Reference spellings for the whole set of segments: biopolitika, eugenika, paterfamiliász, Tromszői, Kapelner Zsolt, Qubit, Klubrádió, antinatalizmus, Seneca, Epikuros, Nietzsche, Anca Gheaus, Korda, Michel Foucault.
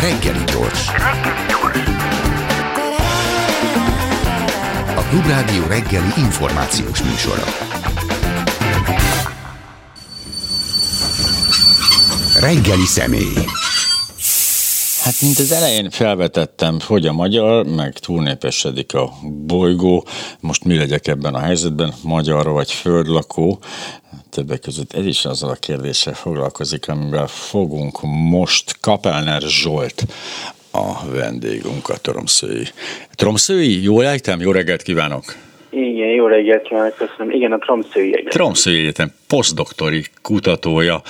Reggeli gyors. A Klubrádió reggeli információs műsora. Reggeli személy. Hát mint az elején felvetettem, hogy a magyar, meg túlnépesedik a bolygó. Most mi legyek ebben a helyzetben, magyar vagy földlakó? Többek között ez is azzal a kérdéssel foglalkozik, amivel fogunk most. Kapelner Zsolt a vendégünk, a Tromszői. Tromszői, jól ejtem? Jó reggelt kívánok! Igen, jó reggelt kívánok, köszönöm. Igen, a Tromszői Egyetem. Tromszői Egyetem posztdoktori kutatója.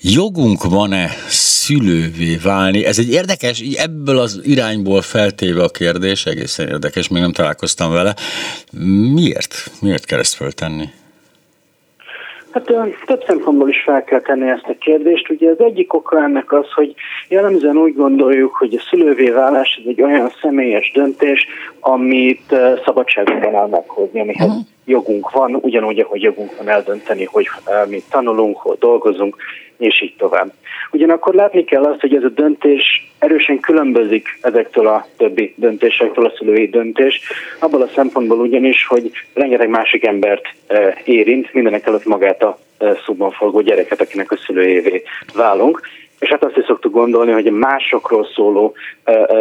Jogunk van-e szülővé válni? Ez egy érdekes, ebből az irányból feltéve a kérdés, egészen érdekes, még nem találkoztam vele. Miért? Miért kell ezt föltenni? Hát több szempontból is fel kell tenni ezt a kérdést. Ugye az egyik oka ennek az, hogy jellemzően úgy gondoljuk, hogy a szülővé válás ez egy olyan személyes döntés, amit szabadságunkban áll meghozni, amihez jogunk van, ugyanúgy, ahogy jogunk van eldönteni, hogy mi tanulunk, hol dolgozunk, és így tovább. Ugyanakkor látni kell azt, hogy ez a döntés erősen különbözik ezektől a többi döntésektől, a szülői döntés, abból a szempontból ugyanis, hogy rengeteg másik embert érint, mindenek előtt magát a szubban forgó gyereket, akinek a szülőjévé válunk. És hát azt is szoktuk gondolni, hogy másokról szóló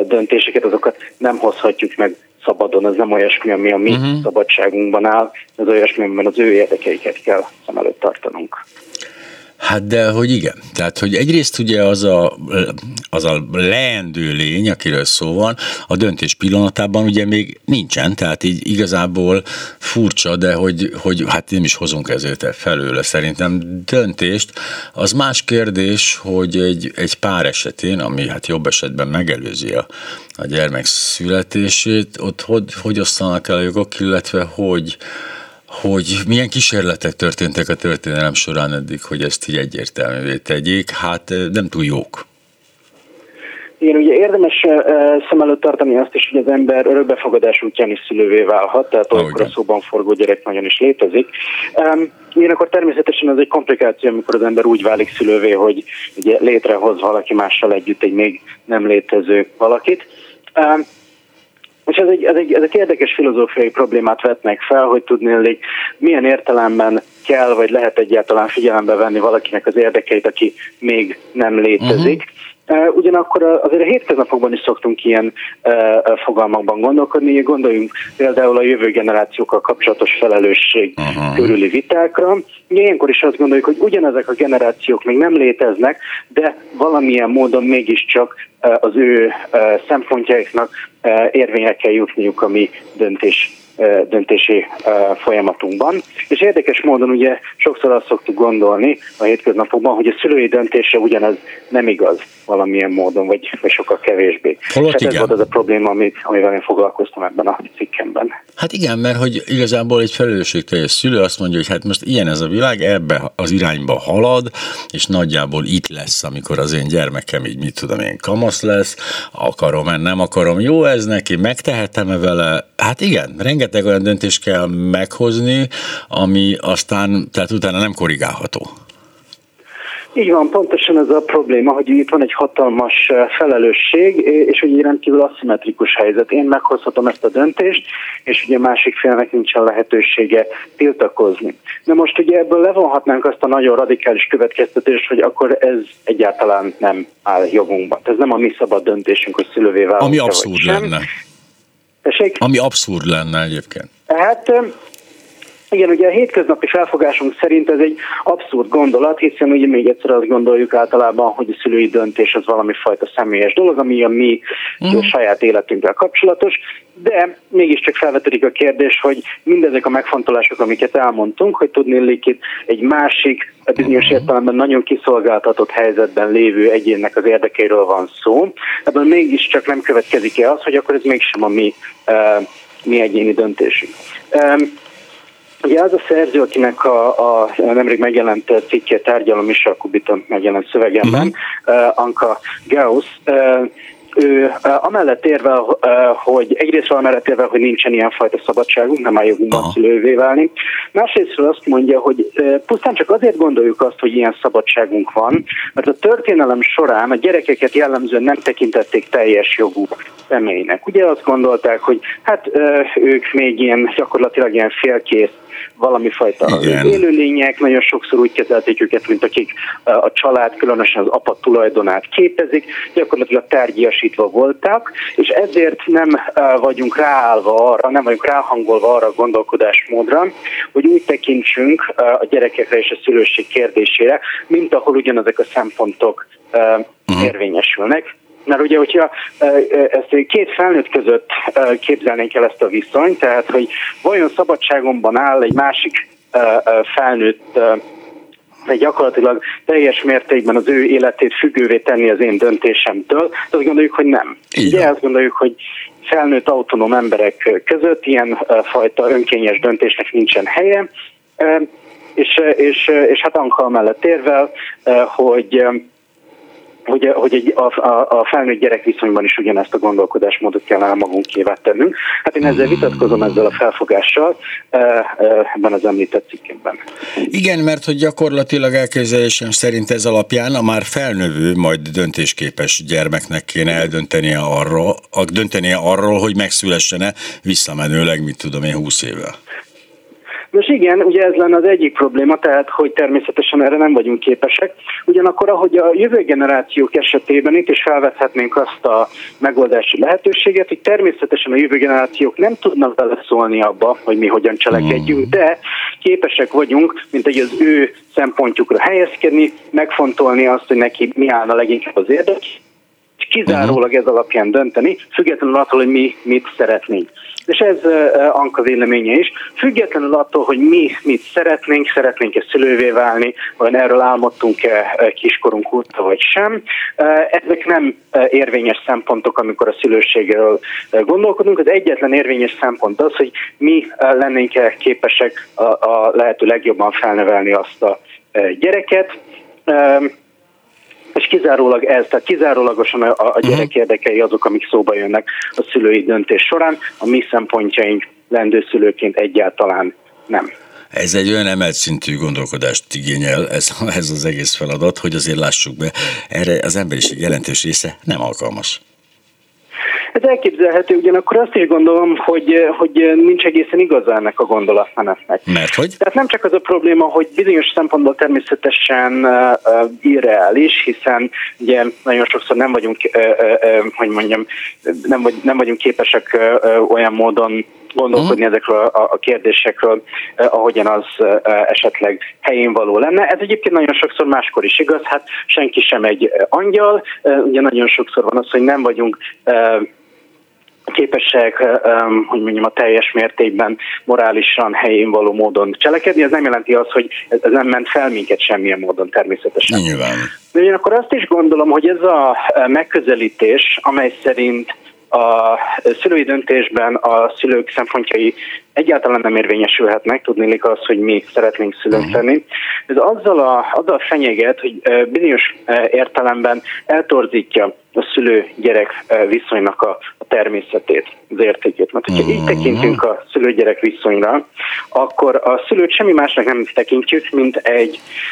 döntéseket, azokat nem hozhatjuk meg szabadon, ez nem olyasmi, ami a mi szabadságunkban áll, ez olyasmi, amiben az ő érdekeiket kell szem előtt tartanunk. Hát de, hogy igen. Tehát, hogy egyrészt ugye az a leendő lény, akiről szó van, a döntés pillanatában ugye még nincsen, tehát így igazából furcsa, de hogy hát nem is hozunk ezért felőle szerintem döntést. Az más kérdés, hogy egy pár esetén, ami hát jobb esetben megelőzi a gyermek születését, ott hogy osztanak el a jogok, illetve hogy milyen kísérletek történtek a történelem során eddig, hogy ezt így egyértelművé tegyék, hát nem túl jók. Igen, ugye érdemes szem előtt tartani azt is, hogy az ember örökbefogadás útján is szülővé válhat, tehát akkor a szóban forgó gyerek nagyon is létezik. Én akkor természetesen ez egy komplikáció, amikor az ember úgy válik szülővé, hogy ugye létrehoz valaki mással együtt egy még nem létező valakit. És ez egy érdekes filozófiai problémát vetnek fel, hogy tudnélik, milyen értelemben kell, vagy lehet egyáltalán figyelembe venni valakinek az érdekeit, aki még nem létezik. Ugyanakkor azért a hétköznapokban is szoktunk ilyen fogalmakban gondolkodni, gondoljunk például a jövő generációkkal kapcsolatos felelősség körüli vitákra. Ilyenkor is azt gondoljuk, hogy ugyanezek a generációk még nem léteznek, de valamilyen módon mégiscsak az ő szempontjaiknak érvényre kell jutniuk a mi döntési folyamatunkban. És érdekes módon ugye sokszor azt szoktuk gondolni a hétköznapokban, hogy a szülői döntésre ugyanez nem igaz valamilyen módon, vagy sokkal kevésbé. Hát ez volt az a probléma, amivel én foglalkoztam ebben a cikkemben. Hát igen, mert hogy igazából egy felelősségteljes szülő azt mondja, hogy hát most ilyen ez a világ, ebbe az irányba halad, és nagyjából itt lesz, amikor az én gyermekem így mit tudom én kamasz lesz, akarom-e, nem akarom, jó ez neki, megtehetem-e vele? Hát igen, rengeteg olyan döntést kell meghozni, ami aztán, tehát utána nem korrigálható. Így van, pontosan ez a probléma, hogy itt van egy hatalmas felelősség, és ugye rendkívül aszimmetrikus helyzet. Én meghozhatom ezt a döntést, és ugye a másik félnek nincsen lehetősége tiltakozni. De most ugye ebből levonhatnánk azt a nagyon radikális következtetést, hogy akkor ez egyáltalán nem áll jogunkban. Ez nem a mi szabad döntésünk, hogy szülővé válunk. Ami abszurd lenne. Tessék? Ami abszurd lenne egyébként. Hát... igen, ugye a hétköznapi felfogásunk szerint ez egy abszurd gondolat, hiszen ugye még egyszer azt gondoljuk általában, hogy a szülői döntés az valami fajta személyes dolog, ami a mi saját életünkkel kapcsolatos, de mégiscsak felvetődik a kérdés, hogy mindezek a megfontolások, amiket elmondtunk, hogy tudnélik itt egy másik, bizonyos értelemben nagyon kiszolgáltatott helyzetben lévő egyénnek az érdekeiről van szó, ebből mégiscsak nem következik el az, hogy akkor ez mégsem a mi egyéni döntésünk. Ugye az a szerző, akinek a nemrég megjelent cikkje tárgyalom is a Qubiton megjelent szövegemben, Anca Gheaus, ő amellett érve, hogy egyrészt amellett érve, hogy nincsen ilyenfajta szabadságunk, nem áll jogunkban szülővé válni. Másrésztről azt mondja, hogy pusztán csak azért gondoljuk azt, hogy ilyen szabadságunk van, mert a történelem során a gyerekeket jellemzően nem tekintették teljes jogú személynek. Ugye azt gondolták, hogy hát ők még ilyen gyakorlatilag ilyen félkész valamifajta élőlények, nagyon sokszor úgy kezelték őket, mint akik a család, különösen az apa tulajdonát képezik, gyakorlatilag tárgyiasítva voltak, és ezért nem vagyunk ráállva arra, nem vagyunk ráhangolva arra a gondolkodásmódra, hogy úgy tekintsünk a gyerekekre és a szülőség kérdésére, mint ahol ugyanezek a szempontok érvényesülnek. Mert ugye, hogyha ezt két felnőtt között képzelnénk el ezt a viszonyt, tehát, hogy vajon szabadságomban áll egy másik felnőtt, de gyakorlatilag teljes mértékben az ő életét függővé tenni az én döntésemtől, azt gondoljuk, hogy nem. Ugye azt gondoljuk, hogy felnőtt autonóm emberek között ilyen fajta önkényes döntésnek nincsen helye, és hát Anca mellett érvel, hogy a felnőtt gyerek viszonyban is ugyanezt a gondolkodásmódot kellene magunkévá tennünk. Hát én ezzel vitatkozom, ezzel a felfogással ebben az említett cikkemben. Igen, mert hogy gyakorlatilag elképzelésem szerint ez alapján a már felnövő, majd döntésképes gyermeknek kéne döntenie arról, hogy megszülessene visszamenőleg, mit tudom én, 20 évvel. Most igen, ugye ez lenne az egyik probléma, tehát hogy természetesen erre nem vagyunk képesek. Ugyanakkor, ahogy a jövő generációk esetében itt is felvethetnénk azt a megoldási lehetőséget, hogy természetesen a jövő generációk nem tudnak beleszólni abba, hogy mi hogyan cselekedjünk, de képesek vagyunk, mint egy az ő szempontjukra helyezkedni, megfontolni azt, hogy neki mi állna leginkább az érdek, és kizárólag ez alapján dönteni, függetlenül attól, hogy mi mit szeretnénk. És ez Anca véleménye is. Függetlenül attól, hogy mi mit szeretnénk-e szülővé válni, vagy erről álmodtunk-e kiskorunk óta, vagy sem. Ezek nem érvényes szempontok, amikor a szülőségről gondolkodunk. Az egyetlen érvényes szempont az, hogy mi lennénk-e képesek a lehető legjobban felnevelni azt a gyereket, és kizárólag ez, tehát kizárólagosan a gyerek érdekei azok, amik szóba jönnek a szülői döntés során, a mi szempontjaink lendő szülőként egyáltalán nem. Ez egy olyan emelt szintű gondolkodást igényel, ez az egész feladat, hogy azért lássuk be, erre az emberiség jelentős része nem alkalmas. Ez elképzelhető, ugyanakkor azt is gondolom, hogy nincs egészen igaza ennek a gondolatmenetnek. Mert hogy? Tehát nem csak az a probléma, hogy bizonyos szempontból természetesen irreális, hiszen ugye nagyon sokszor nem vagyunk, nem vagyunk képesek olyan módon gondolkodni ezekről a kérdésekről, ahogyan az esetleg helyén való lenne. Ez egyébként nagyon sokszor máskor is igaz, hát senki sem egy angyal, ugye nagyon sokszor van az, hogy nem vagyunk képesek, a teljes mértékben morálisan helyén való módon cselekedni. Ez nem jelenti azt, hogy ez nem ment fel minket semmilyen módon természetesen. Nyilván. De ugyanakkor azt is gondolom, hogy ez a megközelítés, amely szerint a szülői döntésben a szülők szempontjai egyáltalán nem érvényesülhetnek, tudnélik az, hogy mi szeretnénk szülők lenni. Ez azzal fenyeget, hogy bizonyos értelemben eltorzítja a szülő-gyerek viszonynak a természetét, az értékét. Mert hogyha így tekintünk a szülő-gyerek viszonyra, akkor a szülőt semmi másnak nem tekintjük, mint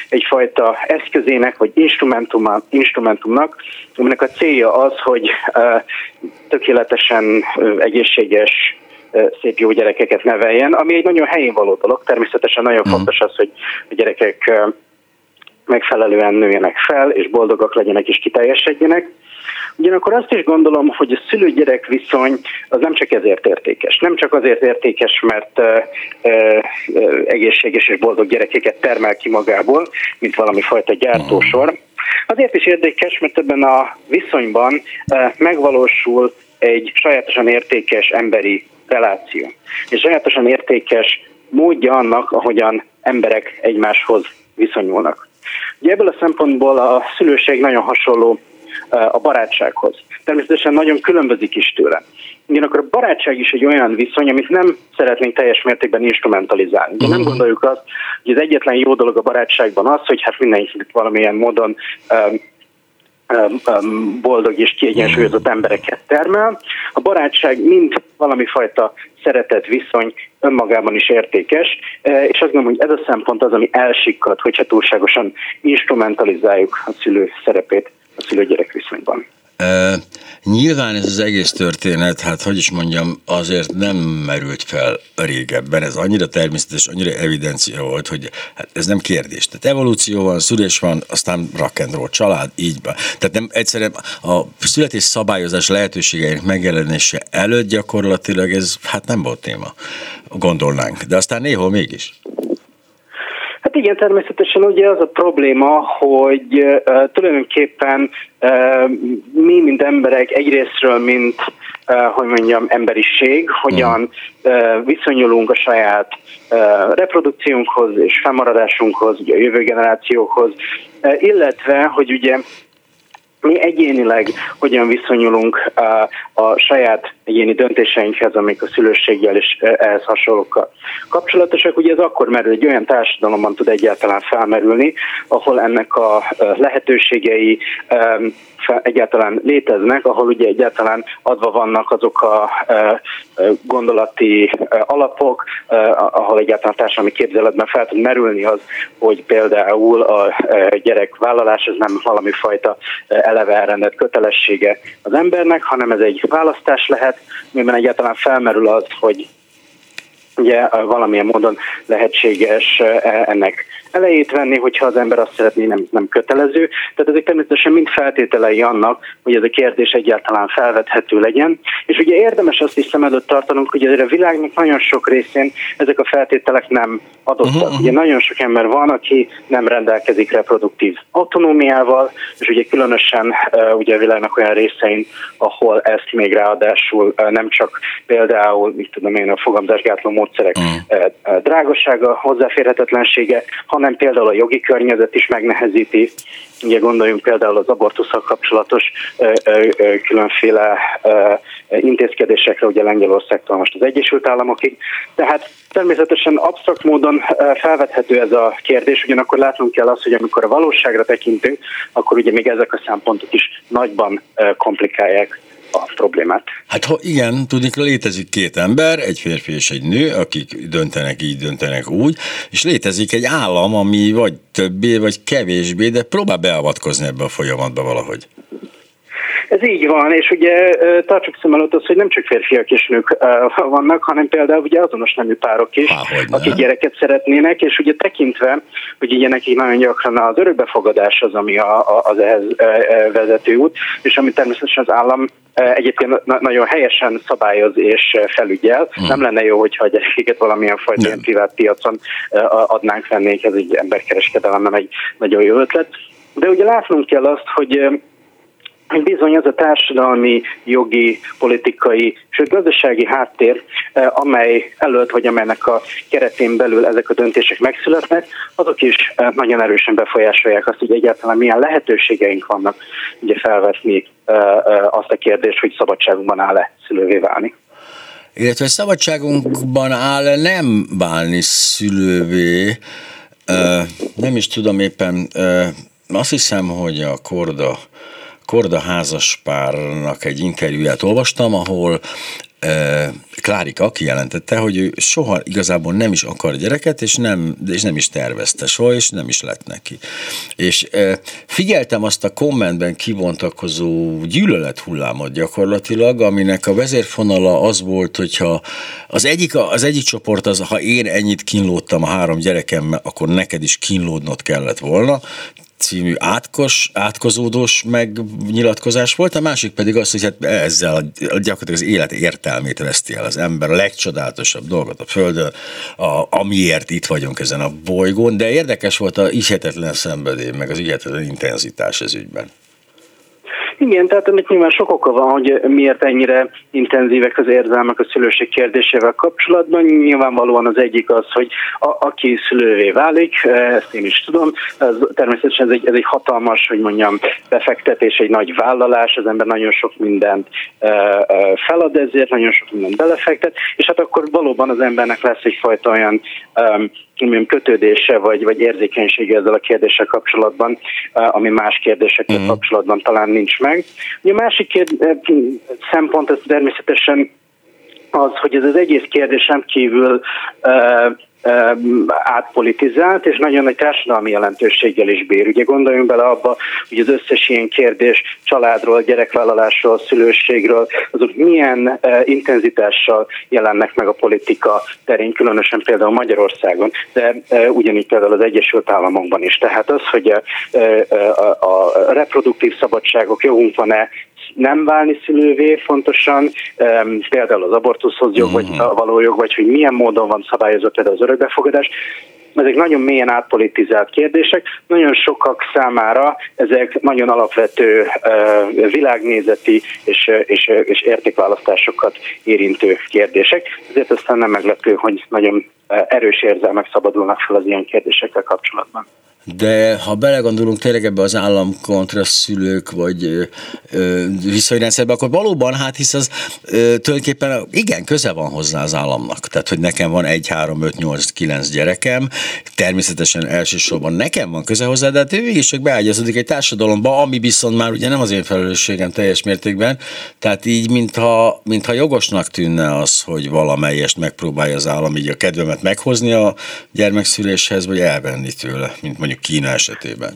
egyfajta eszközének, vagy instrumentumnak, aminek a célja az, hogy tökéletesen egészséges, szép jó gyerekeket neveljen, ami egy nagyon helyén való dolog. Természetesen nagyon fontos az, hogy a gyerekek megfelelően nőjenek fel, és boldogak legyenek, és kiteljesedjenek. Ugyanakkor azt is gondolom, hogy a szülő-gyerek viszony az nem csak ezért értékes. Nem csak azért értékes, mert egészséges és boldog gyerekeket termel ki magából, mint valami fajta gyártósor. Azért is érdekes, mert ebben a viszonyban megvalósul egy sajátosan értékes emberi reláció. És sajátosan értékes módja annak, ahogyan emberek egymáshoz viszonyulnak. Ugye ebből a szempontból a szülőség nagyon hasonló a barátsághoz. Természetesen nagyon különbözik is tőle. Ugyanakkor a barátság is egy olyan viszony, amit nem szeretnénk teljes mértékben instrumentalizálni. De nem gondoljuk azt, hogy az egyetlen jó dolog a barátságban az, hogy hát mindenkit valamilyen módon boldog és kiegyensúlyozott embereket termel. A barátság mind valami fajta szeretet viszony önmagában is értékes, és azt gondolom, hogy ez a szempont az, ami elsikkad, hogyha túlságosan instrumentalizáljuk a szülő szerepét a szülő-gyerek viszonyban. Nyilván ez az egész történet, hát hogy is mondjam, azért nem merült fel régebben. Ez annyira természetes, annyira evidencia volt, hogy hát ez nem kérdés. Tehát evolúció van, szülés van, aztán rock and roll, család, így van. Tehát nem egyszerűen a születés szabályozás lehetőségeinek megjelenése előtt gyakorlatilag ez hát nem volt téma, gondolnánk. De aztán néhol mégis. Hát igen, természetesen ugye az a probléma, hogy tulajdonképpen mi, mint emberek, egyrésztről, mint, emberiség, hogyan viszonyulunk a saját reprodukciónkhoz és fennmaradásunkhoz, ugye a jövő generációkhoz, illetve, hogy ugye mi egyénileg hogyan viszonyulunk a saját egyéni döntéseinkhez, amik a szülősséggel és ehhez hasonlókkal kapcsolatosak. Ugye ez akkor merül, egy olyan társadalomban tud egyáltalán felmerülni, ahol ennek a lehetőségei egyáltalán léteznek, ahol ugye egyáltalán adva vannak azok a gondolati alapok, ahol egyáltalán társadalmi képzeletben fel tud merülni az, hogy például a gyerekvállalás ez nem valami fajta eleve elrendelt kötelessége az embernek, hanem ez egy választás lehet, miben egyáltalán felmerül az, hogy ugye valamilyen módon lehetséges ennek elejét venni, hogyha az ember azt szeretné, nem kötelező. Tehát ezek természetesen mind feltételei annak, hogy ez a kérdés egyáltalán felvethető legyen. És ugye érdemes azt is szem előtt tartanunk, hogy azért a világnak nagyon sok részén ezek a feltételek nem adottak. Ugye nagyon sok ember van, aki nem rendelkezik reproduktív autonómiával, és ugye különösen ugye a világnak olyan részein, ahol ezt még ráadásul nem csak például, a fogamzásgátló módszerek drágasága, hozzáférhetetlensége, hanem például a jogi környezet is megnehezíti. Ugye gondoljunk például az abortusszal kapcsolatos különféle intézkedésekre, ugye Lengyelországtól most az Egyesült Államokig. Tehát természetesen absztrakt módon felvethető ez a kérdés, ugyanakkor látnunk kell azt, hogy amikor a valóságra tekintünk, akkor ugye még ezek a szempontok is nagyban komplikálják a problémát. Hát ha igen, tudnék, létezik két ember, egy férfi és egy nő, akik döntenek így, döntenek úgy, és létezik egy állam, ami vagy többé, vagy kevésbé, de próbál beavatkozni ebbe a folyamatba valahogy. Ez így van, és ugye tartsuk szem előtt azt, hogy nem csak férfiak és nők vannak, hanem például ugye azonos nemű párok is, akik gyereket szeretnének, és ugye tekintve, hogy ugye nekik nagyon gyakran az örökbefogadás az, ami az ehhez vezető út, és ami természetesen az állam egyébként nagyon helyesen szabályoz és felügyel. Nem lenne jó, hogyha a gyerekeket valamilyen fajta privát piacon adnánk, vennék, ez egy emberkereskedelem, nem egy nagyon jó ötlet. De ugye látnunk kell azt, hogy bizony az a társadalmi, jogi, politikai, sőt gazdasági háttér, amely előtt, vagy amelynek a keretén belül ezek a döntések megszületnek, azok is nagyon erősen befolyásolják azt, hogy egyáltalán milyen lehetőségeink vannak ugye felvetni azt a kérdést, hogy szabadságunkban áll-e szülővé válni. Illetve szabadságunkban áll-e nem válni szülővé, nem is tudom éppen, azt hiszem, hogy a Korda házaspárnak egy interjúját olvastam, ahol Klárika kijelentette, hogy ő soha igazából nem is akar gyereket, és nem is tervezte soha, és nem is lett neki. És figyeltem azt a kommentben kibontakozó gyűlölethullámot gyakorlatilag, aminek a vezérfonala az volt, hogyha az egyik csoport az, ha én ennyit kínlódtam a 3 gyerekemmel, akkor neked is kínlódnod kellett volna, című átkozódós megnyilatkozás volt, a másik pedig az, hogy hát ezzel gyakorlatilag az élet értelmét veszti el az ember, a legcsodálatosabb dolgot a Földön, amiért itt vagyunk ezen a bolygón, de érdekes volt az hihetetlen szenvedély, meg az hihetetlen intenzitás ez ügyben. Igen, tehát ennek nyilván sok oka van, hogy miért ennyire intenzívek az érzelmek a szülőség kérdésével kapcsolatban. Nyilvánvalóan az egyik az, hogy aki szülővé válik, ezt én is tudom, természetesen ez egy hatalmas, hogy mondjam, befektetés, egy nagy vállalás, az ember nagyon sok mindent felad ezért, nagyon sok mindent belefektet, és hát akkor valóban az embernek lesz egyfajta olyan kötődése vagy érzékenysége ezzel a kérdéssel kapcsolatban, ami más kérdésekkel kapcsolatban talán nincs meg. Ugye a másik szempont ez természetesen az, hogy ez az egész kérdés nem kívül átpolitizált, és nagyon nagy társadalmi jelentőséggel is bír. Ugye gondoljunk bele abba, hogy az összes ilyen kérdés családról, gyerekvállalásról, szülőségről, azok milyen intenzitással jelennek meg a politika terén, különösen például Magyarországon, de ugyanígy például az Egyesült Államokban is. Tehát az, hogy a reproduktív szabadságok jogunk van-e nem válni szülővé fontosan, például az abortuszhoz jog, vagy a való jog, vagy hogy milyen módon van szabályozott például az örökbefogadás. Ezek nagyon mélyen átpolitizált kérdések, nagyon sokak számára ezek nagyon alapvető világnézeti és értékválasztásokat érintő kérdések. Ezért aztán nem meglepő, hogy nagyon erős érzelmek szabadulnak fel az ilyen kérdésekkel kapcsolatban. De ha belegondolunk tényleg ebbe az államkontra szülők vagy viszonyrendszerbe, akkor valóban, hisz az tulajdonképpen igen, közel van hozzá az államnak. Tehát, hogy nekem van 1, 3, 5, 8, 9 gyerekem, természetesen elsősorban nekem van közel hozzá, de hát ő is csak beágyazódik egy társadalomba, ami viszont már ugye nem az én felelősségem teljes mértékben, tehát így, mintha jogosnak tűnne az, hogy valamelyest megpróbálja az állam így a kedvemet meghozni a gyermekszüléshez, vagy elvenni tőle, mint mondjuk Kína esetében.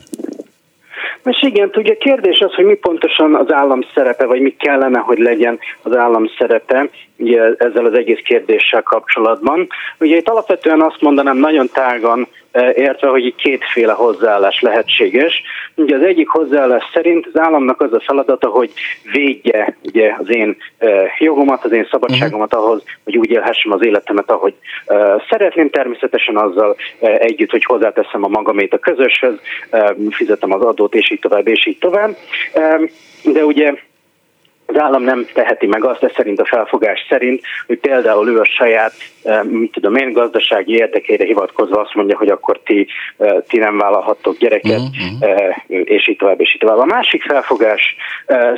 És igen, ugye a kérdés az, hogy mi pontosan az állam szerepe, vagy mi kellene, hogy legyen az állam szerepe ugye ezzel az egész kérdéssel kapcsolatban. Ugye itt alapvetően azt mondanám nagyon tágan értve, hogy így kétféle hozzáállás lehetséges. Ugye az egyik hozzáállás szerint az államnak az a feladata, hogy védje ugye az én jogomat, az én szabadságomat ahhoz, hogy úgy élhessem az életemet, ahogy szeretném, természetesen azzal együtt, hogy hozzáteszem a magamét a közöshöz, fizetem az adót, és így tovább, és így tovább. De ugye az állam nem teheti meg azt, ez szerint a felfogás szerint, hogy például ő a saját, gazdasági érdekeire hivatkozva azt mondja, hogy akkor ti nem vállalhattok gyereket, és így tovább, és így tovább. A másik felfogás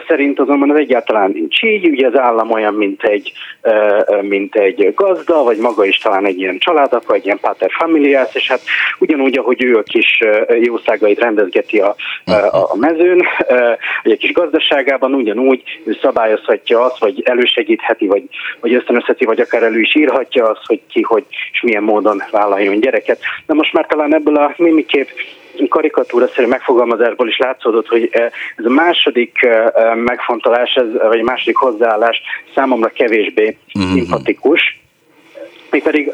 szerint azonban az egyáltalán nincs így, ugye az állam olyan, mint egy gazda, vagy maga is talán egy ilyen családapa, egy ilyen paterfamiliász, és hát ugyanúgy, ahogy ő a kis jószágait rendezgeti a mezőn, vagy a kis gazdaságában, ugyanúgy ő szabályozhatja azt, vagy elősegítheti, vagy ösztönözheti, vagy akár elő is írhatja azt, hogy ki, hogy és milyen módon vállaljon gyereket. De most már talán ebből a némiképp karikatúraszerű megfogalmazásból is látszódott, hogy ez a második megfontolás, vagy második hozzáállás számomra kevésbé szimpatikus. Mégpedig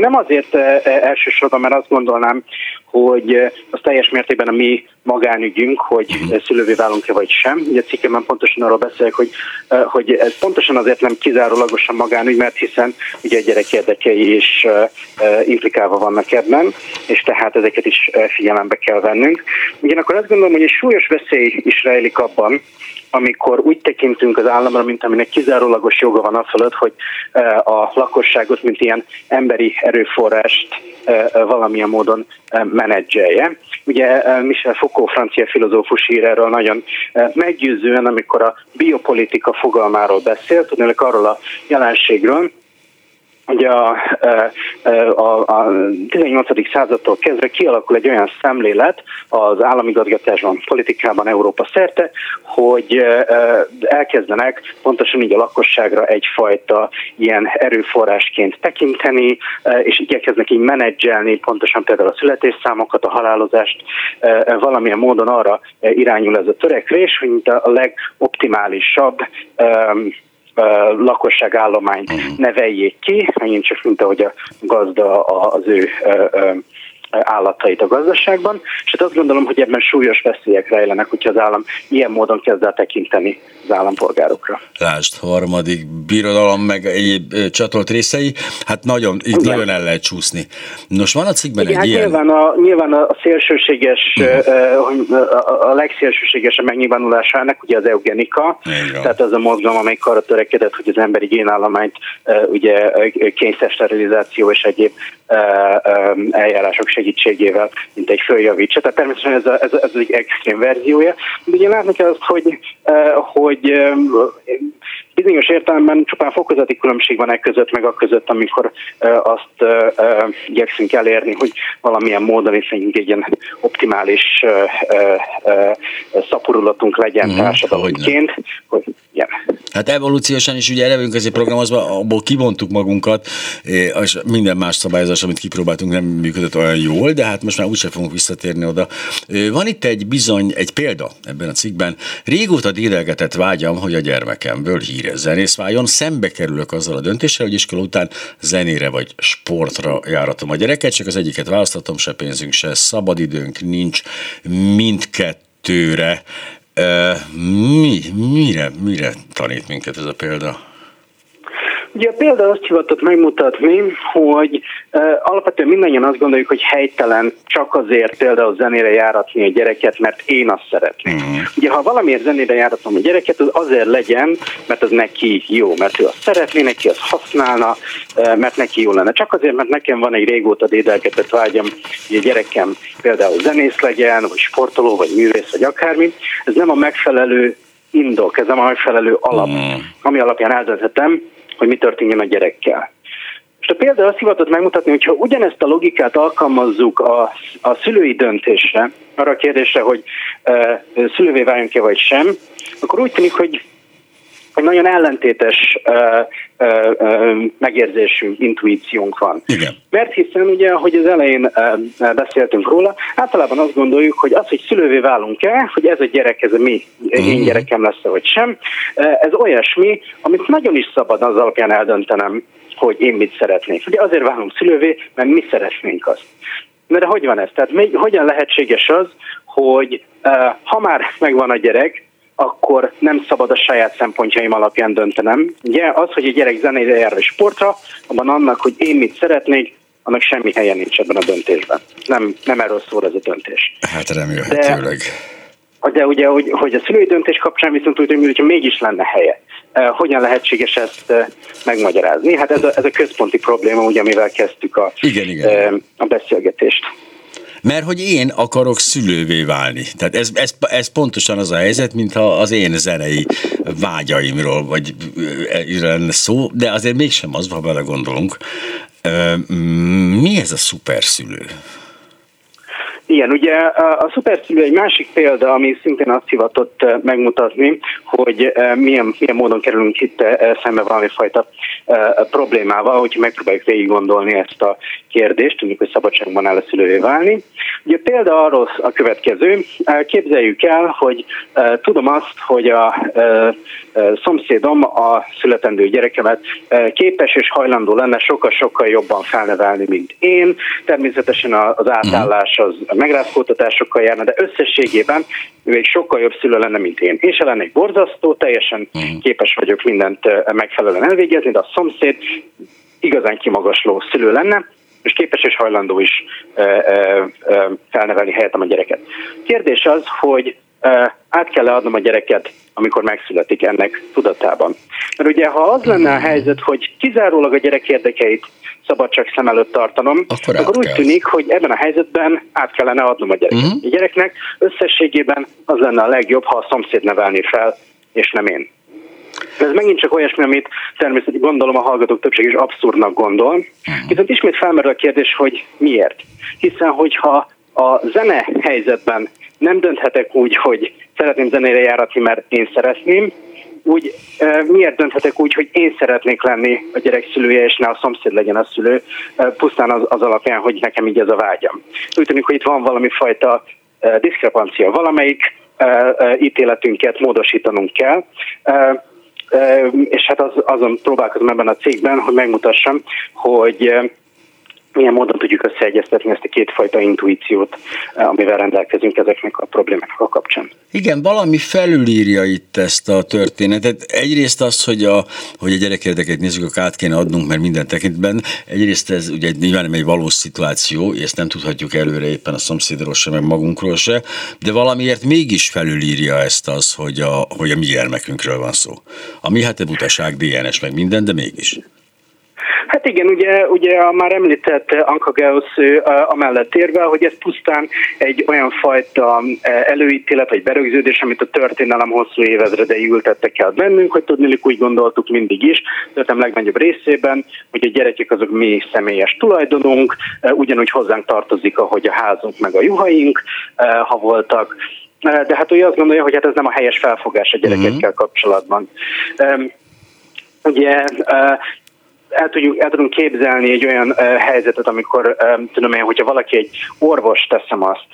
nem azért elsősorban, mert azt gondolnám, hogy az teljes mértékben a mi magánügyünk, hogy szülővé válunk-e vagy sem. Ugye a cikkemben pontosan arról beszélek, hogy ez pontosan azért nem kizárólagosan magánügy, mert hiszen ugye a gyerek érdekei is implikálva vannak ebben, és tehát ezeket is figyelembe kell vennünk. Ugyanakkor azt gondolom, hogy egy súlyos veszély is rejlik abban, amikor úgy tekintünk az államra, mint aminek kizárólagos joga van a fölött, hogy a lakosságot, mint ilyen emberi erőforrást valamilyen módon menedzselje. Ugye Michel Foucault, francia filozófus ír erről nagyon meggyőzően, amikor a biopolitika fogalmáról beszél, tudnék arról a jelenségről, hogy a 18. századtól kezdve kialakul egy olyan szemlélet az államigazgatásban, politikában Európa szerte, hogy elkezdenek pontosan így a lakosságra egyfajta ilyen erőforrásként tekinteni, és igyekeznek így menedzselni pontosan például a születésszámokat, a halálozást, valamilyen módon arra irányul ez a törekvés, hogy mint a legoptimálisabb lakosságállományt neveljék ki, megint csak mint ahogy a gazda az ő állatait a gazdaságban, és hát azt gondolom, hogy ebben súlyos veszélyek rejlenek, hogyha az állam ilyen módon kezd el tekinteni az állampolgárokra. Lásd, harmadik birodalom, meg egyéb csatolt részei, hát nagyon, itt nagyon el lehet csúszni. Nos, van a cikkben egy ilyen... Nyilván a szélsőséges, a legszélsőségesebb megnyilvánulása ennek ugye az eugenika, tehát az a mozgalom, amelyik arra törekedett, hogy az emberi génállományt ugye kényszersterilizáció és egyéb eljárások segítségével, mint egy följavítsa. Tehát természetesen ez egy extrém verziója. De ugye látni kell azt, hogy Bizonyos értelemben csupán fokozati különbség van között, meg a között, amikor azt igyekszünk elérni, hogy valamilyen módon szerint egy ilyen optimális szaporulatunk legyen társadalomként. Yeah. Hát evolúciósan is ugye elevünk az egy programozban, abból kivontuk magunkat, és minden más szabályozás, amit kipróbáltunk, nem működött olyan jól, de hát most már úgysem fogunk visszatérni oda. Van itt egy példa ebben a cikkben. Régóta dédelgetett vágyam, hogy a gyermekemből híres zenész váljon, szembe kerülök azzal a döntéssel, hogy iskola után zenére vagy sportra járatom a gyereket, csak az egyiket választatom, se pénzünk, se szabadidőnk nincs mindkettőre. Mire tanít minket ez a példa? Ugye a példa azt hivatott megmutatni, hogy alapvetően mindannyian azt gondoljuk, hogy helytelen csak azért például zenére járatni a gyereket, mert én azt szeretném. Mm. Ugye ha valamiért zenére járatom a gyereket, az azért legyen, mert az neki jó, mert ő azt szeretné, neki azt használna, mert neki jó lenne. Csak azért, mert nekem van egy régóta dédelgetett vágyam, hogy a gyerekem például zenész legyen, vagy sportoló, vagy művész, vagy akármi. Ez nem a megfelelő indok, ez nem a megfelelő alap, ami alapján eldönthetem, hogy mi történjen a gyerekkel. És a példa azt hivatott megmutatni, hogyha ugyanezt a logikát alkalmazzuk a szülői döntésre, arra a kérdésre, hogy szülővé váljunk-e vagy sem, akkor úgy tűnik, hogy nagyon ellentétes megérzésünk, intuíciónk van. Igen. Mert hiszen ugye, ahogy az elején beszéltünk róla, általában azt gondoljuk, hogy az, hogy szülővé válunk-e, hogy ez a gyerek, ez a mi, én gyerekem lesz-e vagy sem, ez olyasmi, amit nagyon is szabad az alapján eldöntenem, hogy én mit szeretnék. Ugye azért válunk szülővé, mert mi szeretnénk azt. De hogy van ez? Tehát hogyan lehetséges az, hogy ha már megvan a gyerek, akkor nem szabad a saját szempontjaim alapján döntenem. Ugye az, hogy a gyerek zenére jár a sportra, abban annak, hogy én mit szeretnék, annak semmi helye nincs ebben a döntésben. Nem erről szól ez a döntés. Hát remélhetőleg. De ugye, hogy a szülői döntés kapcsán viszont úgy, hogy mégis lenne helye. Hogyan lehetséges ezt megmagyarázni? Hát ez a központi probléma, ugye, amivel kezdtük a beszélgetést. Mert hogy én akarok szülővé válni. Tehát ez pontosan az a helyzet, mintha az én zenei vágyaimról vagy lenne szó, de azért mégsem az, ha belegondolunk. Mi ez a szuperszülő? Igen, ugye a szuperszülő egy másik példa, ami szintén azt hivatott megmutatni, hogy milyen módon kerülünk itt szembe valamifajta problémával, hogyha megpróbáljuk végig gondolni ezt a kérdést, tudjuk, hogy szabadságban áll a szülővé válni. Ugye a példa arról a következő, képzeljük el, hogy tudom azt, hogy a szomszédom a születendő gyerekemet képes és hajlandó lenne sokkal-sokkal jobban felnevelni, mint én. Természetesen az átállás az megrázkódtatásokkal járna, de összességében ő egy sokkal jobb szülő lenne, mint én. Én se lennék borzasztó, teljesen képes vagyok mindent megfelelően elvégezni, de a szomszéd igazán kimagasló szülő lenne, és képes és hajlandó is felnevelni helyettem a gyereket. Kérdés az, hogy át kell adnom a gyereket, amikor megszületik, ennek tudatában. Mert ugye, ha az lenne a helyzet, hogy kizárólag a gyerek érdekeit szabad csak szem előtt tartanom, akkor úgy tűnik, hogy ebben a helyzetben át kellene adnom a gyereket. A gyereknek összességében az lenne a legjobb, ha a szomszéd nevelné fel, és nem én. Ez megint csak olyasmi, amit természetesen gondolom a hallgatók többség is abszurdnak gondol, viszont ismét felmerül a kérdés, hogy miért. Hiszen, hogyha a zene helyzetben nem dönthetek úgy, hogy szeretném zenére járatni, mert én szeretném, úgy miért dönthetek úgy, hogy én szeretnék lenni a gyerek szülője, és ne a szomszéd legyen a szülő, pusztán az alapján, hogy nekem így ez a vágyam. Úgy tűnik, hogy itt van valami fajta diszkrepancia, valamelyik ítéletünket módosítanunk kell, és hát azon próbálkozom ebben a cégben, hogy megmutassam, hogy milyen módon tudjuk összeegyeztetni ezt a kétfajta intuíciót, amivel rendelkezünk ezeknek a problémáknak a kapcsán. Igen, valami felülírja itt ezt a történetet. Egyrészt az, hogy a gyerek érdekeit nézzük, át kéne adnunk, mert minden tekintetben. Egyrészt ez ugye nyilván nem egy valós szituáció, és ezt nem tudhatjuk előre éppen a szomszédról se, meg magunkról se, de valamiért mégis felülírja ezt az, hogy a mi gyermekünkről van szó. Ami hát a butaság, DNS, meg minden, de mégis. Hát Hát igen, ugye a már említett Anca Gheaus amellett érve, hogy ez pusztán egy olyan fajta előítélet vagy berögződés, amit a történelem hosszú évezredei ültettek el bennünk, hogy tudniillik úgy gondoltuk mindig is, történelem legnagyobb részében, hogy a gyerekek azok mi személyes tulajdonunk, ugyanúgy hozzánk tartozik, ahogy a házunk meg a juhaink, ha voltak. De hát ő azt gondolja, hogy hát ez nem a helyes felfogás a gyerekekkel kapcsolatban. Ugye el tudunk képzelni egy olyan helyzetet, amikor hogyha valaki egy orvos, teszem azt,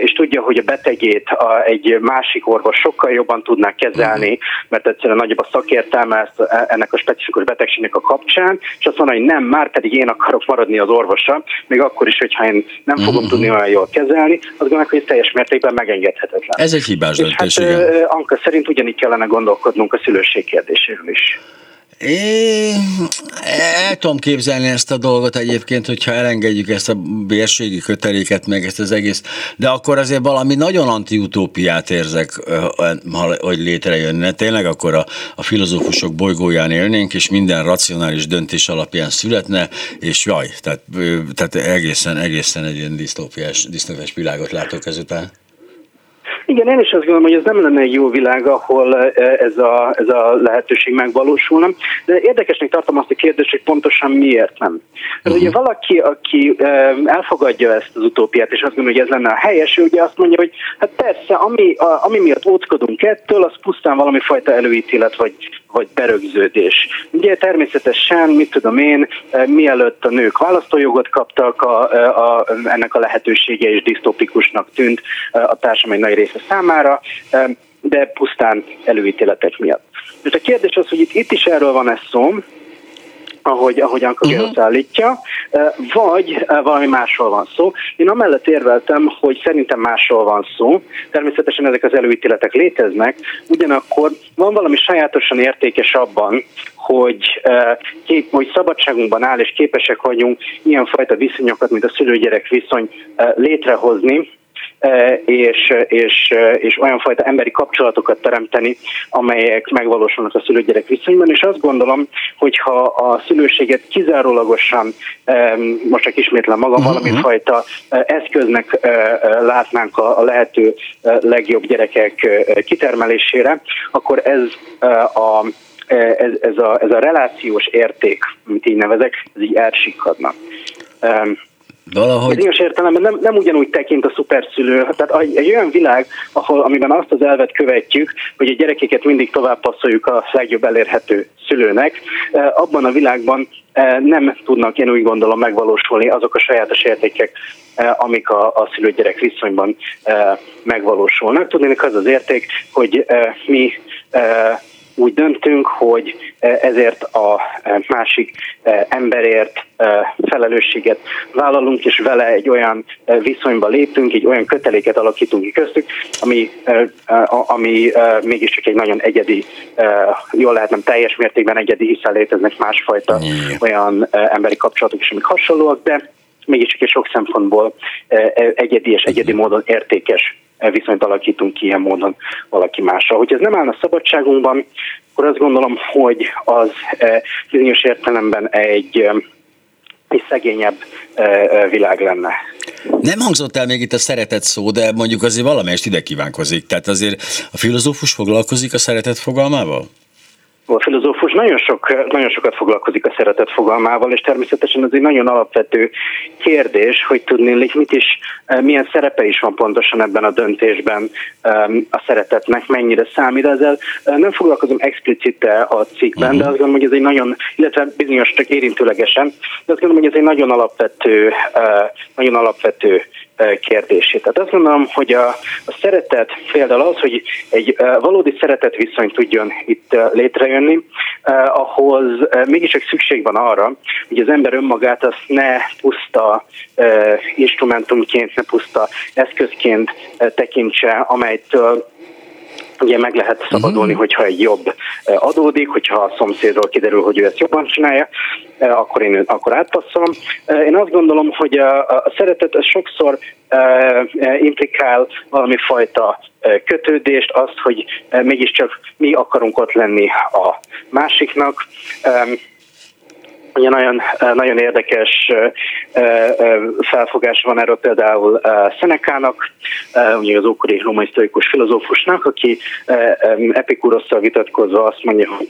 és tudja, hogy a betegét egy másik orvos sokkal jobban tudná kezelni, mert egyszerűen nagyobb a szakértelme ennek a specifikus betegségnek a kapcsán, és azt mondja, hogy nem, már pedig én akarok maradni az orvosa, még akkor is, hogyha én nem fogom tudni olyan jól kezelni, azt gondolom, hogy ez teljes mértékben megengedhetetlen. Ez egy hibás döntés, igen. Hát, Anca szerint ugyanígy kellene gondolkodnunk a szülőség kérdéséről is. El tudom képzelni ezt a dolgot egyébként, hogyha elengedjük ezt a bérségi köteléket, meg ezt az egész, de akkor azért valami nagyon antiutópiát érzek, hogy létrejönne. Tényleg akkor a filozófusok bolygóján élnénk, és minden racionális döntés alapján születne, és tehát egészen egy ilyen disztópiás világot látok ezután. Igen, én is azt gondolom, hogy ez nem lenne egy jó világ, ahol ez a lehetőség megvalósulna, de érdekesnek tartom azt a kérdést, hogy pontosan miért nem. Ugye valaki, aki elfogadja ezt az utópiát, és azt gondolja, hogy ez lenne a helyes, ő ugye azt mondja, hogy hát persze, ami miatt óckodunk ettől, az pusztán valami fajta előítélet vagy berögződés. Ugye természetesen, mielőtt a nők választójogot kaptak, ennek a lehetősége is disztópikusnak tűnt a társadalom egy nagy része számára, de pusztán előítéletek miatt. És a kérdés az, hogy itt is erről van ez szó, ahogy Anca Gheaus állítja, vagy valami másról van szó. Én amellett érveltem, hogy szerintem másról van szó. Természetesen ezek az előítéletek léteznek, ugyanakkor van valami sajátosan értékes abban, hogy szabadságunkban áll és képesek vagyunk ilyenfajta viszonyokat, mint a szülő-gyerek viszony létrehozni, és olyan fajta emberi kapcsolatokat teremteni, amelyek megvalósulnak a szülő-gyerek viszonyban, és azt gondolom, hogyha a szülőséget kizárólagosan, most csak ismétlem magam, valami fajta eszköznek látnánk a lehető legjobb gyerekek kitermelésére, akkor ez a relációs érték, amit így nevezek, ez így elsikadna. Bizonyos értelemben nem ugyanúgy tekint a szuperszülő, tehát egy olyan világ, amiben azt az elvet követjük, hogy a gyerekeket mindig tovább passzoljuk a legjobb elérhető szülőnek, abban a világban nem tudnak, én úgy gondolom, megvalósulni azok a sajátos értékek, amik a szülő-gyerek viszonyban megvalósulnak. Tudnék az az érték, hogy mi úgy döntünk, hogy ezért a másik emberért felelősséget vállalunk, és vele egy olyan viszonyba lépünk, egy olyan köteléket alakítunk ki köztük, ami mégiscsak egy nagyon egyedi, jól lehet nem teljes mértékben egyedi, hiszen léteznek másfajta olyan emberi kapcsolatok is, amik hasonlóak, de mégiscsak sok szempontból egyedi és egyedi módon értékes viszont alakítunk ki ilyen módon valaki mással. Hogyha ez nem állna szabadságunkban, akkor azt gondolom, hogy az bizonyos értelemben egy szegényebb világ lenne. Nem hangzott el még itt a szeretet szó, de mondjuk azért valamelyest ide kívánkozik. Tehát azért a filozófus foglalkozik a szeretet fogalmával? A filozófus nagyon sokat foglalkozik a szeretet fogalmával, és természetesen ez egy nagyon alapvető kérdés, hogy tudnélik, milyen szerepe is van pontosan ebben a döntésben a szeretetnek, mennyire számít. Ezzel nem foglalkozom explicite a cikkben, de azt gondolom, hogy ez egy nagyon, illetve bizonyos csak érintőlegesen, de azt gondolom, hogy ez egy nagyon alapvető kérdését. Tehát azt gondolom, hogy a szeretet például az, hogy egy valódi szeretetviszony tudjon itt létrejönni, ahhoz mégiscsak szükség van arra, hogy az ember önmagát azt ne puszta instrumentumként, ne puszta eszközként tekintse, amelytől ugye meg lehet szabadulni, hogyha egy jobb adódik, hogyha a szomszédról kiderül, hogy ő ezt jobban csinálja, akkor én átpasszolom. Én azt gondolom, hogy a szeretet sokszor implikál valami fajta kötődést, azt, hogy mégiscsak mi akarunk ott lenni a másiknak, ugye nagyon érdekes felfogás van erről például Senekának, ugye az ókori római sztoikus filozófusnak, aki Epikurosszal vitatkozva azt mondja, hogy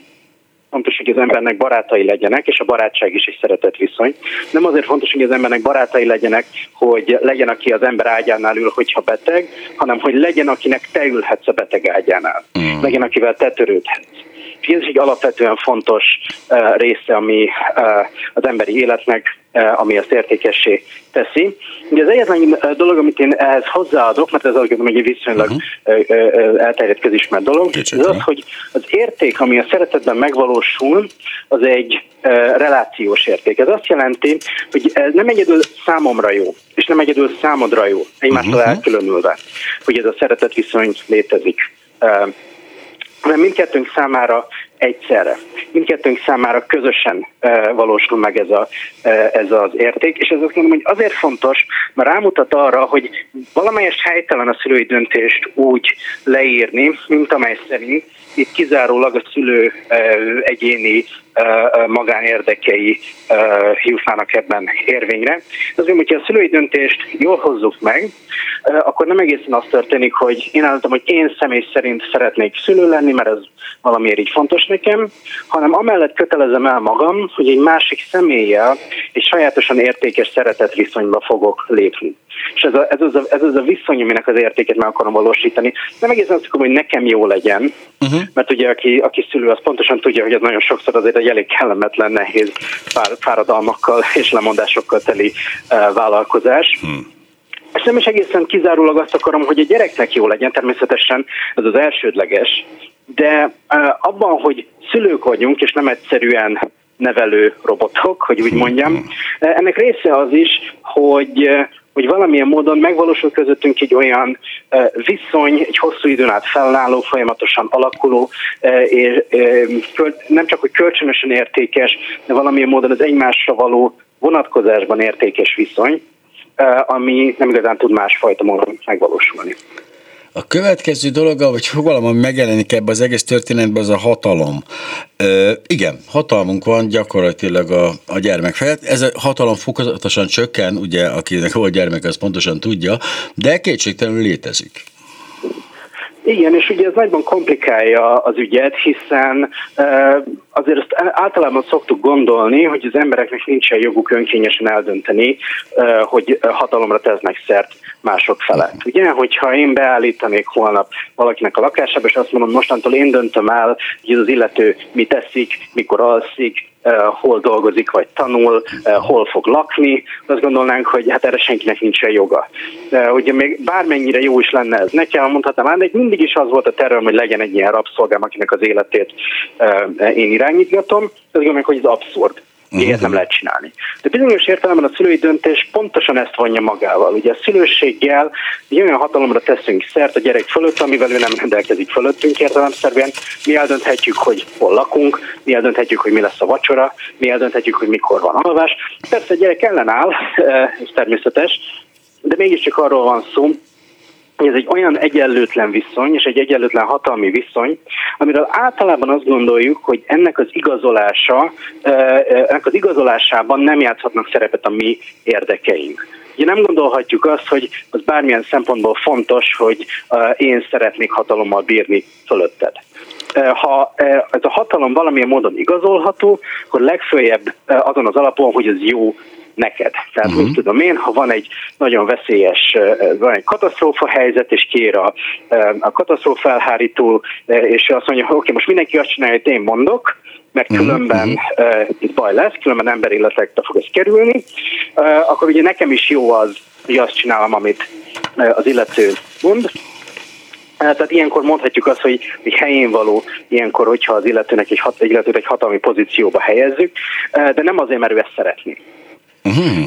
fontos, hogy az embernek barátai legyenek, és a barátság is egy szeretett viszony. Nem azért fontos, hogy az embernek barátai legyenek, hogy legyen, aki az ember ágyánál ül, hogyha beteg, hanem hogy legyen, akinek te ülhetsz a beteg ágyánál. Legyen, akivel te törődhetsz. Ez egy alapvetően fontos része, ami az emberi életnek, ami azt értékessé teszi. Ugye az egyetlen dolog, amit én ehhez hozzáadok, mert ez egy viszonylag elterjedt közismert dolog, az az, hogy az érték, ami a szeretetben megvalósul, az egy relációs érték. Ez azt jelenti, hogy ez nem egyedül számomra jó, és nem egyedül számodra jó, egymástól elkülönülve, hogy ez a szeretet viszony létezik. Hanem mindkettőnk számára egyszerre, mindkettőnk számára közösen valósul meg ez az érték, és ez azt mondom, hogy azért fontos, mert rámutat arra, hogy valamelyest helytelen a szülői döntést úgy leírni, mint amely szerint itt kizárólag a szülő egyéni magánérdekei jussanak ebben érvényre. Azért, hogyha a szülői döntést jól hozzuk meg, akkor nem egészen az történik, hogy én állítom, hogy én személy szerint szeretnék szülő lenni, mert ez valamiért így fontos nekem, hanem amellett kötelezem el magam, hogy egy másik személlyel egy sajátosan értékes szeretet viszonyba fogok lépni. És ez az a viszony, aminek az értéket meg akarom valósítani. Nem egészen azt akarom, hogy nekem jó legyen, mert ugye aki szülő, az pontosan tudja, hogy ez nagyon sokszor azért egy elég kellemetlen, nehéz, fáradalmakkal és lemondásokkal teli vállalkozás. És nem is egészen kizárólag azt akarom, hogy a gyereknek jó legyen, természetesen ez az elsődleges, de abban, hogy szülők vagyunk, és nem egyszerűen nevelő robotok, hogy úgy mondjam, ennek része az is, hogy valamilyen módon megvalósul közöttünk egy olyan viszony, egy hosszú időn át fennálló, folyamatosan alakuló, és nem csak hogy kölcsönösen értékes, de valamilyen módon az egymásra való vonatkozásban értékes viszony, ami nem igazán tud másfajta módon megvalósulni. A következő dolog, ahogy fogalom, ami megjelenik ebbe az egész történetben, az a hatalom. Igen, hatalmunk van gyakorlatilag a gyermek felett. Ez a hatalom fokozatosan csökken, ugye, akinek volt gyermek, az pontosan tudja, de kétségtelenül létezik. Igen, és ugye ez nagyban komplikálja az ügyet, hiszen azért azt általában szoktuk gondolni, hogy az embereknek nincsen joguk önkényesen eldönteni, hogy hatalomra tesznek szert mások felett. Ugye, hogyha én beállítanék holnap valakinek a lakásába, és azt mondom, mostantól én döntöm el, hogy az illető mit teszik, mikor alszik, hol dolgozik vagy tanul, hol fog lakni, azt gondolnánk, hogy hát erre senkinek nincsen joga. Ugye még bármennyire jó is lenne ez nekem, mondhatnám ám, de mindig is az volt a tervem, hogy legyen egy ilyen rabszolgám, akinek az életét én irányítgatom, azt gondolom, hogy ez abszurd. Ilyet nem lehet csinálni. De bizonyos értelemben a szülői döntés pontosan ezt vonja magával. Ugye a szülőséggel olyan hatalomra teszünk szert a gyerek fölött, amivel ő nem rendelkezik fölöttünk értelemszerűen. Mi eldönthetjük, hogy hol lakunk, mi eldönthetjük, hogy mi lesz a vacsora, mi eldönthetjük, hogy mikor van alvás. Persze a gyerek ellenáll, ez természetes, de mégiscsak arról van szó, hogy ez egy olyan egyenlőtlen viszony, és egy egyenlőtlen hatalmi viszony, amiről általában azt gondoljuk, hogy ennek az igazolásában nem játszhatnak szerepet a mi érdekeink. Ugye nem gondolhatjuk azt, hogy az bármilyen szempontból fontos, hogy én szeretnék hatalommal bírni fölötted. Ha ez a hatalom valamilyen módon igazolható, akkor legföljebb azon az alapon, hogy ez jó neked. Tehát úgy tudom én, ha van egy katasztrófa helyzet, és kér a katasztrófa elhárító, és azt mondja, hogy oké, most mindenki azt csinálja, hogy én mondok, mert különben itt baj lesz, különben emberéletekbe fog ez kerülni, akkor ugye nekem is jó az, hogy azt csinálom, amit az illető mond. Tehát ilyenkor mondhatjuk azt, hogy helyén való, ilyenkor, hogyha az illetőnek egy hatalmi pozícióba helyezzük, de nem azért, mert ő ezt szeretné.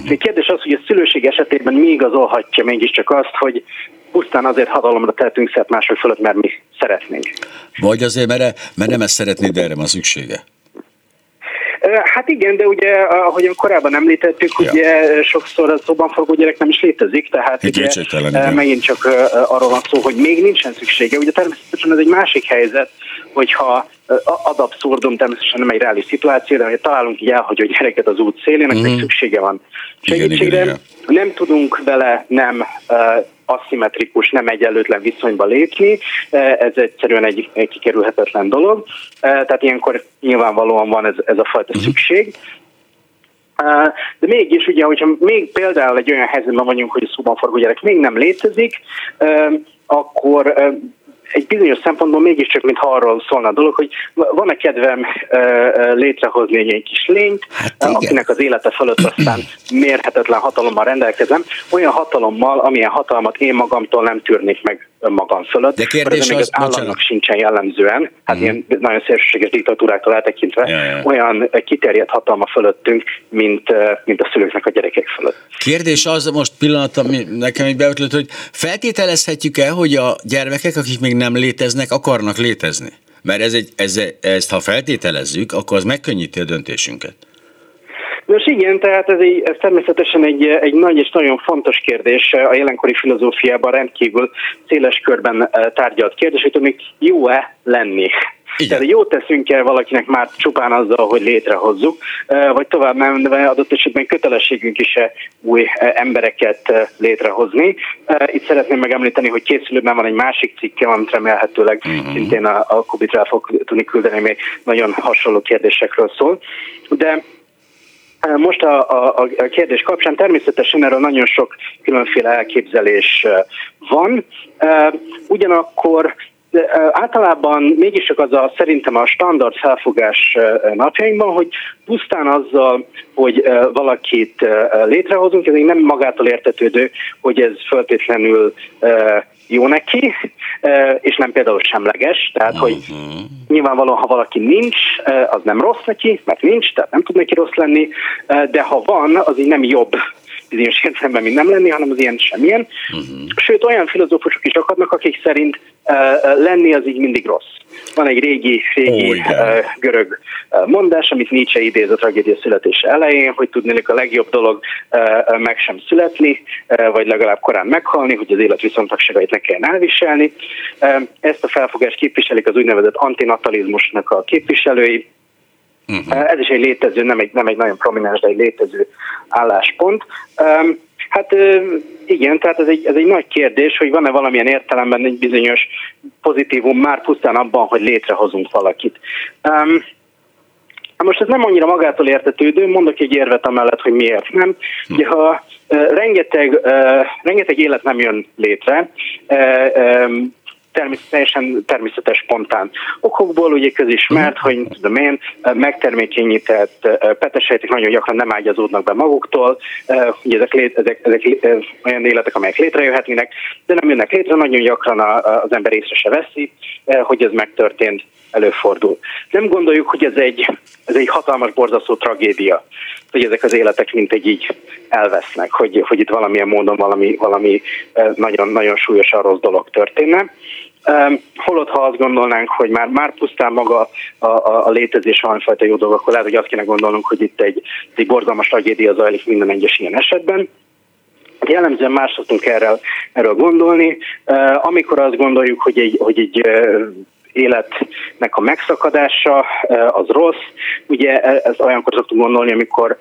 A kérdés az, hogy a szülőség esetében mi igazolhatja mégiscsak azt, hogy pusztán azért hatalomra tehetünk szert mások fölött, mert mi szeretnénk. Vagy azért, mert nem ezt szeretnéd, de erre van szüksége. Hát igen, de ugye, ahogyan korábban említettük, ugye sokszor a szóban forgó gyerek nem is létezik, tehát ugye, megint csak arról van szó, hogy még nincsen szüksége. Ugye természetesen ez egy másik helyzet, hogyha ad abszurdum, természetesen nem egy reális szituáció, de találunk így elhagyó gyereket az út szélén, akinek szüksége van segítségre. Igen. Nem tudunk vele nem aszimmetrikus, nem egyenlőtlen viszonyba lépni, ez egyszerűen egy kikerülhetetlen dolog, tehát ilyenkor nyilvánvalóan van ez a fajta szükség. De mégis ugye, hogyha még például egy olyan helyzetben vagyunk, hogy a szóban forgó gyerek még nem létezik, akkor egy bizonyos szempontból mégiscsak, mintha arról szólna a dolog, hogy van-e kedvem létrehozni egy ilyen kis lényt, akinek az élete fölött aztán mérhetetlen hatalommal rendelkezem, olyan hatalommal, amilyen hatalmat én magamtól nem tűrnék meg magam fölött. De kérdés az államnak sincsen jellemzően, hát ilyen nagyon szélsőséges diktatúráktól eltekintve, olyan kiterjedt hatalma fölöttünk, mint a szülőknek a gyerekek fölött. Kérdés az most pillanat, ami nekem így beötlött, hogy feltételezhetjük-e, hogy a gyermekek, akik még nem léteznek, akarnak létezni? Mert ezt ha feltételezzük, akkor az megkönnyíti a döntésünket. Nos igen, tehát ez természetesen egy nagy és nagyon fontos kérdés, a jelenkori filozófiában rendkívül széles körben tárgyalt kérdés, hogy még jó-e lenni? Igen. Tehát jót teszünk-e valakinek már csupán azzal, hogy létrehozzuk, vagy tovább menve adott esetben kötelességünk is új embereket létrehozni. Itt szeretném megemlíteni, hogy készülőben van egy másik cikkem, amit remélhetőleg szintén a Qubit rá fog tudni küldeni, még nagyon hasonló kérdésekről szól. De most a kérdés kapcsán természetesen erről nagyon sok különféle elképzelés van. Ugyanakkor általában mégis csak az szerintem a standard felfogás napjainkban, hogy pusztán azzal, hogy valakit létrehozunk, ez még nem magától értetődő, hogy ez feltétlenül jó neki, és nem például semleges, tehát hogy nyilvánvalóan, ha valaki nincs, az nem rossz neki, mert nincs, tehát nem tud neki rossz lenni, de ha van, az így nem jobb bizonyos értelemben, mint nem lenni, hanem az ilyen semmilyen. Sőt, olyan filozófusok is akadnak, akik szerint lenni az így mindig rossz. Van egy régi görög mondás, amit Nietzsche idéz a tragédia születése elején, hogy tudnélik a legjobb dolog meg sem születni, vagy legalább korán meghalni, hogy az élet viszontagságait ne kelljen elviselni. Ezt a felfogást képviselik az úgynevezett antinatalizmusnak a képviselői. Ez is egy létező, nem egy nagyon prominens, de egy létező álláspont. Hát igen, tehát ez egy nagy kérdés, hogy van-e valamilyen értelemben egy bizonyos pozitívum már pusztán abban, hogy létrehozunk valakit. Most ez nem annyira magától értetődő, mondok egy érvet amellett, hogy miért nem. Ugye, ha rengeteg élet nem jön létre, természetesen természetes spontán okokból, ugye közismert, hogy tudom én, megtermékenyített petesejtek nagyon gyakran nem ágyazódnak be maguktól, ugye ezek olyan életek, amelyek létrejöhetnének, de nem jönnek létre, nagyon gyakran az ember észre se veszi, hogy ez megtörtént, előfordul. Nem gondoljuk, hogy ez egy hatalmas, borzasztó tragédia, hogy ezek az életek mintegy így elvesznek, hogy itt valamilyen módon valami nagyon-nagyon súlyosan rossz dolog történne. Holott, ha azt gondolnánk, hogy már pusztán maga a létezés valamifajta jó dolog, akkor lehet, hogy azt kéne gondolnunk, hogy itt egy borzalmas tragédia zajlik minden egyes ilyen esetben. Jellemzően más szoktunk erről gondolni. Amikor azt gondoljuk, hogy egy életnek a megszakadása, az rossz. Ugye ezt olyankor szoktunk gondolni, amikor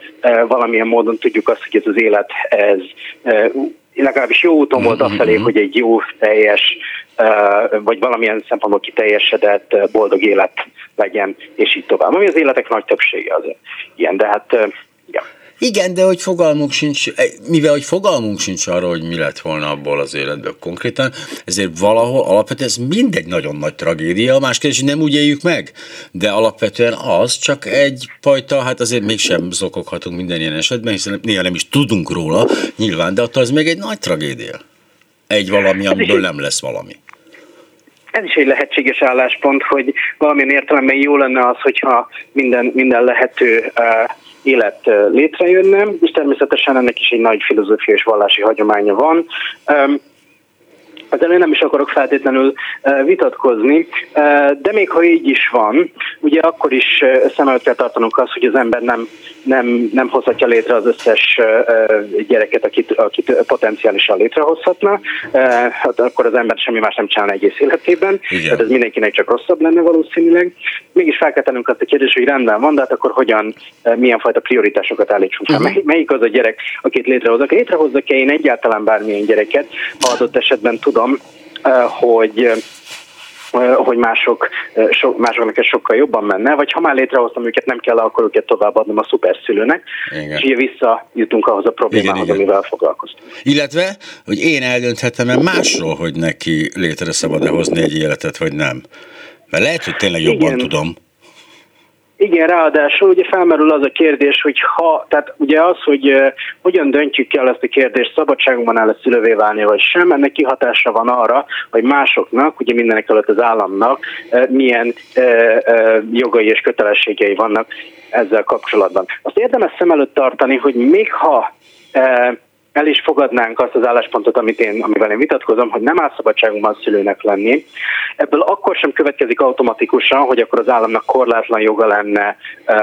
valamilyen módon tudjuk azt, hogy ez az élet, ez legalábbis jó úton volt afelé, hogy egy jó, teljes, vagy valamilyen szempontból kiteljesedett, boldog élet legyen, és így tovább. Ami az életek nagy többsége az ilyen, de hát igen. Igen, de hogy fogalmunk sincs, mivel hogy fogalmunk sincs arra, hogy mi lett volna abból az életből konkrétan, ezért valahol alapvetően ez mindegy nagyon nagy tragédia, más kérdés, hogy nem úgy éljük meg, de alapvetően az csak egyfajta, hát azért mégsem zokoghatunk minden ilyen esetben, hiszen néha nem is tudunk róla, nyilván, de attól ez még egy nagy tragédia. Egy valami, amiből nem lesz valami. Ez is egy lehetséges álláspont, hogy valamilyen értelemben jó lenne az, hogyha minden lehető élet létrejönne, és természetesen ennek is egy nagy filozófiai és vallási hagyománya van. ezzel én nem is akarok feltétlenül vitatkozni, de még ha így is van, ugye akkor is szem előtt kell tartanunk azt, hogy az ember nem hozhatja létre az összes gyereket, akit potenciálisan létrehozhatna, hát akkor az ember semmi más nem csinálna egész életében, igen. Tehát ez mindenkinek csak rosszabb lenne valószínűleg. Mégis fel kell tennünk azt a kérdést, hogy rendben van, de hát akkor hogyan, milyen fajta prioritásokat állítsunk fel. Uh-huh. Melyik az a gyerek, akit létrehozok? Létrehozzak-e én egyáltalán bármilyen gyereket, ha adott esetben tudom, hogy másoknak ez sokkal jobban menne, vagy ha már létrehoztam őket, nem kell akkor őket továbbadnom a szuperszülőnek, igen. És így visszajutunk ahhoz a problémához, igen. amivel foglalkoztunk. Illetve, hogy én eldönthetem-e másról, hogy neki létre szabad-e hozni egy életet, vagy nem. Mert lehet, hogy tényleg jobban igen. tudom. Igen, ráadásul ugye felmerül az a kérdés, hogy tehát ugye az, hogy hogyan döntjük el ezt a kérdést, szabadságunkban áll a szülővé válni, vagy sem, ennek kihatása van arra, hogy másoknak, ugye mindenek előtt az államnak milyen jogai és kötelességei vannak ezzel kapcsolatban. Azt érdemes szem előtt tartani, hogy még ha el is fogadnánk azt az álláspontot, amivel én vitatkozom, hogy nem áll szabadságunkban szülőnek lenni. Ebből akkor sem következik automatikusan, hogy akkor az államnak korlátlan joga lenne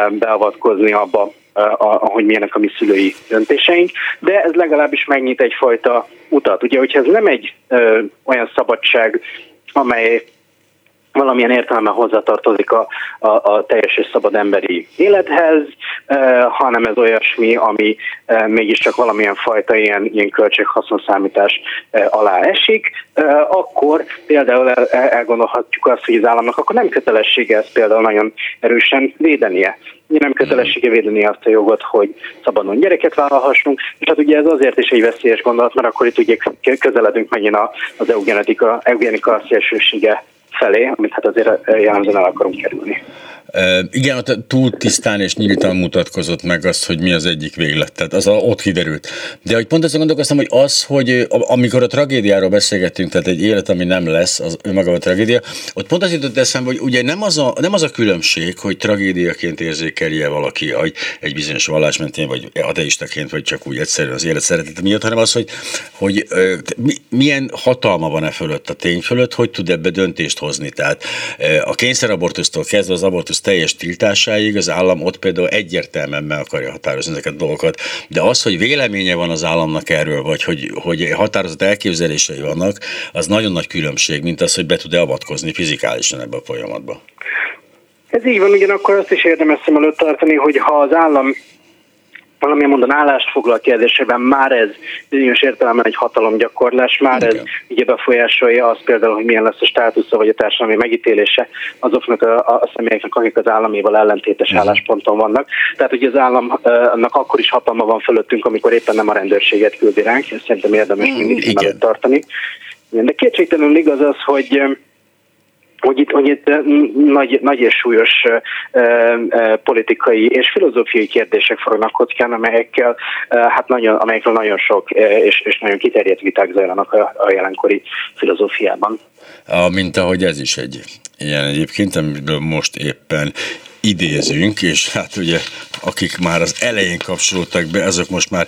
beavatkozni abba, ahogy milyenek a mi szülői döntéseink, de ez legalábbis megnyit egyfajta utat. Ugye, hogyha ez nem egy olyan szabadság, amely valamilyen értelemben hozzátartozik a teljes és szabad emberi élethez, hanem ez olyasmi, ami mégiscsak valamilyen fajta ilyen költséghaszonszámítás alá esik, akkor például elgondolhatjuk azt, hogy az államnak akkor nem kötelessége ezt például nagyon erősen védenie. Nem kötelessége védeni azt a jogot, hogy szabadon gyereket vállalhassunk, és hát ugye ez azért is egy veszélyes gondolat, mert akkor itt ugye közeledünk megint az eugenika szélsősége felé, amit hát azért jellemzően el akarunk kerülni. Igen, túl tisztán és nyíltan mutatkozott meg azt, hogy mi az egyik véglet, tehát az ott kiderült. De hogy pont ezt gondolkoztam, hogy az, hogy amikor a tragédiáról beszélgettünk, tehát egy élet, ami nem lesz, az önmaga a tragédia, ott pont az jutott eszembe, hogy ugye nem az a különbség, hogy tragédiaként érzékelje valaki egy bizonyos vallás mentén, vagy ateistaként, vagy csak úgy egyszerűen az élet szeretete miatt, hanem az, hogy milyen hatalma van e fölött, a tény fölött, hogy tud ebbe döntést hozni. Tehát a kényszerabortusztól kezdve az abortusz teljes tiltásáig az állam ott például egyértelműen meg akarja határozni ezeket a dolgokat, de az, hogy véleménye van az államnak erről, vagy hogy határozott elképzelései vannak, az nagyon nagy különbség, mint az, hogy be tud-e avatkozni fizikálisan ebbe a folyamatba. Ez így van, ugyanakkor azt is érdemes szem előtt tartani, hogy ha az állam valamilyen módon állást foglal kérdésében, már ez bizonyos értelemben egy hatalomgyakorlás, már ez ugye befolyásolja azt például, hogy milyen lesz a státusza vagy a társadalmi megítélése azoknak a személyeknek, akik az államéval ellentétes állásponton vannak. Tehát ugye az államnak akkor is hatalma van fölöttünk, amikor éppen nem a rendőrséget küldi ránk, ezt szerintem érdemes mindig mellett tartani. De kétségtelenül igaz az, hogy itt nagy és súlyos politikai és filozófiai kérdések forognak kockán, amelyekről nagyon sok és nagyon kiterjedt viták zajlanak a jelenkori filozófiában. Mint ahogy ez is egy ilyen egyébként, amiből most éppen idézünk, és hát ugye akik már az elején kapcsolódtak be, azok most már,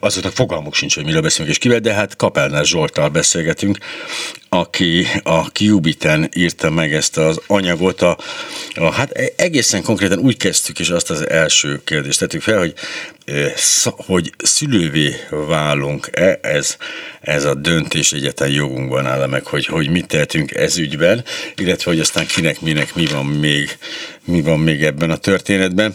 azoknak fogalmuk sincs, hogy miről beszélünk és kivel, de hát Kapelner Zsolttal beszélgetünk, aki a Qubiten írta meg ezt az anyagot. Hát egészen konkrétan úgy kezdtük, és azt az első kérdést tettük fel, hogy szülővé válunk-e, ez a döntés egyetlen jogunkban áll meg, hogy mit tehetünk ez ügyben, illetve hogy aztán kinek, minek, mi van még ebben a történetben.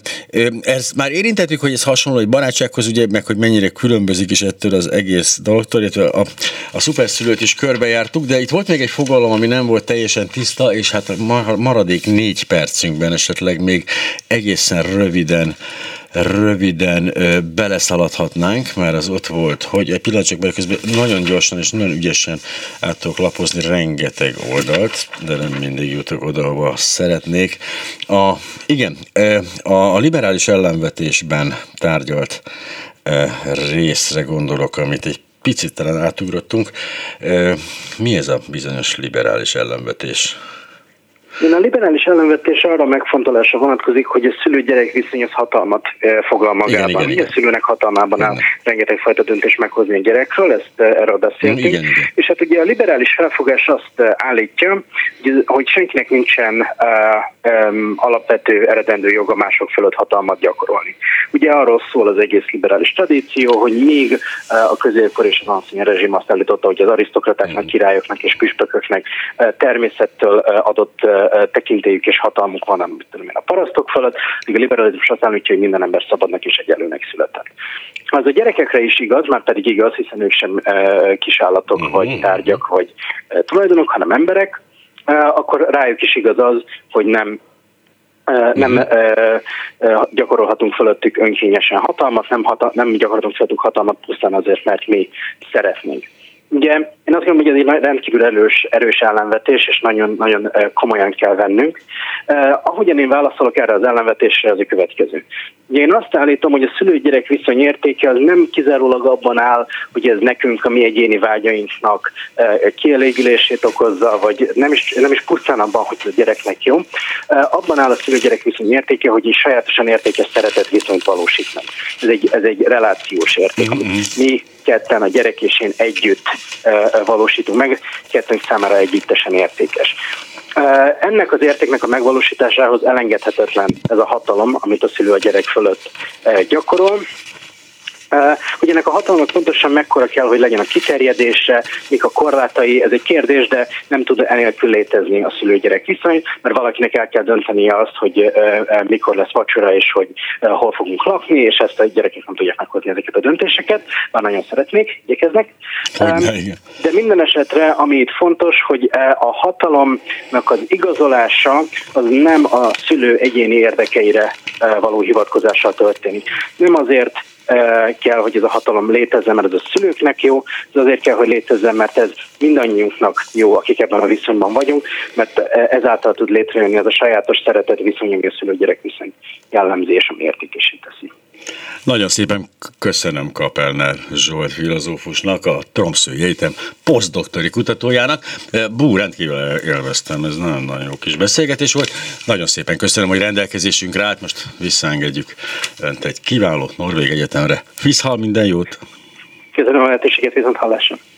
Ezt már érintettük, hogy ez hasonló egy barátsághoz, ugye, meg hogy mennyire különbözik is ettől az egész dologtól, illetve a szuperszülőt is körbejártuk, de itt volt még egy fogalom, ami nem volt teljesen tiszta, és hát a maradék 4 percünkben esetleg még egészen röviden beleszaladhatnánk, mert az ott volt, hogy egy pillanatban közben nagyon gyorsan és nagyon ügyesen át tudok lapozni rengeteg oldalt, de nem mindig jutok oda, ahova szeretnék. A liberális ellenvetésben tárgyalt részre gondolok, amit egy picit talán átugrottunk. Mi ez a bizonyos liberális ellenvetés? Én a liberális ellenvetés arra megfontolásra vonatkozik, hogy a szülő-gyerek viszony az hatalmat foglal magában. Igen. A szülőnek hatalmában áll rengeteg fajta döntést meghozni a gyerekről, ezt erről beszéltünk. Igen. És hát ugye a liberális felfogás azt állítja, hogy senkinek nincsen alapvető eredendő joga mások fölött hatalmat gyakorolni. Ugye arról szól az egész liberális tradíció, hogy még a középkor és az ancien rezsim azt állította, hogy az arisztokratáknak, királyoknak és püspököknek természettől adott tekintélyük és hatalmuk van, amit tudom én, a parasztok fölött, míg a liberalizmus azt állítja, hogy minden ember szabadnak és egyenlőnek született. Az a gyerekekre is igaz, már pedig igaz, hiszen ők sem kisállatok, vagy tárgyak, vagy tulajdonok, hanem emberek, akkor rájuk is igaz az, hogy nem gyakorolhatunk fölöttük önkényesen hatalmat, nem gyakorolhatunk fölöttük hatalmat pusztán azért, mert mi szeretnénk. Ugye én azt gondolom, hogy ez egy rendkívül erős ellenvetés, és nagyon komolyan kell vennünk. Ahogyan én válaszolok erre az ellenvetésre, az a következő. Ugye én azt állítom, hogy a szülő-gyerek viszony értéke az nem kizárólag abban áll, hogy ez nekünk a mi egyéni vágyainknak kielégülését okozza, vagy nem is pusztán abban, hogy a gyereknek jó. Abban áll a szülő-gyerek viszony értéke, hogy egy sajátosan értékes szeretet viszonyt valósít meg. Ez egy relációs érték. Mi ketten, a gyerek és én együtt valósítunk meg, kettőnk számára együttesen értékes. Ennek az értéknek a megvalósításához elengedhetetlen ez a hatalom, amit a szülő a gyerek fölött gyakorol. Hogy ennek a hatalomnak pontosan mekkora kell, hogy legyen a kiterjedése, mik a korlátai, ez egy kérdés, de nem tud enélkül létezni a szülő-gyerek viszony, mert valakinek el kell döntenie azt, hogy mikor lesz vacsora, és hogy hol fogunk lakni, és ezt a gyerekek nem tudják meghozni ezeket a döntéseket, bár nagyon szeretnék, igyekeznek. De minden esetre, ami itt fontos, hogy a hatalomnak az igazolása az nem a szülő egyéni érdekeire való hivatkozással történik. Nem azért kell, hogy ez a hatalom létezzen, mert ez a szülőknek jó, de azért kell, hogy létezzen, mert ez mindannyiunknak jó, akik ebben a viszonyban vagyunk, mert ezáltal tud létrejönni az a sajátos szeretet viszony, ami a szülő-gyerek viszony jellemzi és ami értékesét teszi. Nagyon szépen köszönöm Kapelner Zsolt filozófusnak, a Tromszői Egyetem posztdoktori kutatójának. Rendkívül élveztem, ez nagyon-nagyon jó kis beszélgetés volt. Nagyon szépen köszönöm, hogy rendelkezésünkre állt, most visszaengedjük önt egy kiváló norvég egyetemre. Viszhal, minden jót! Köszönöm a lehetőséget, viszont hallásra!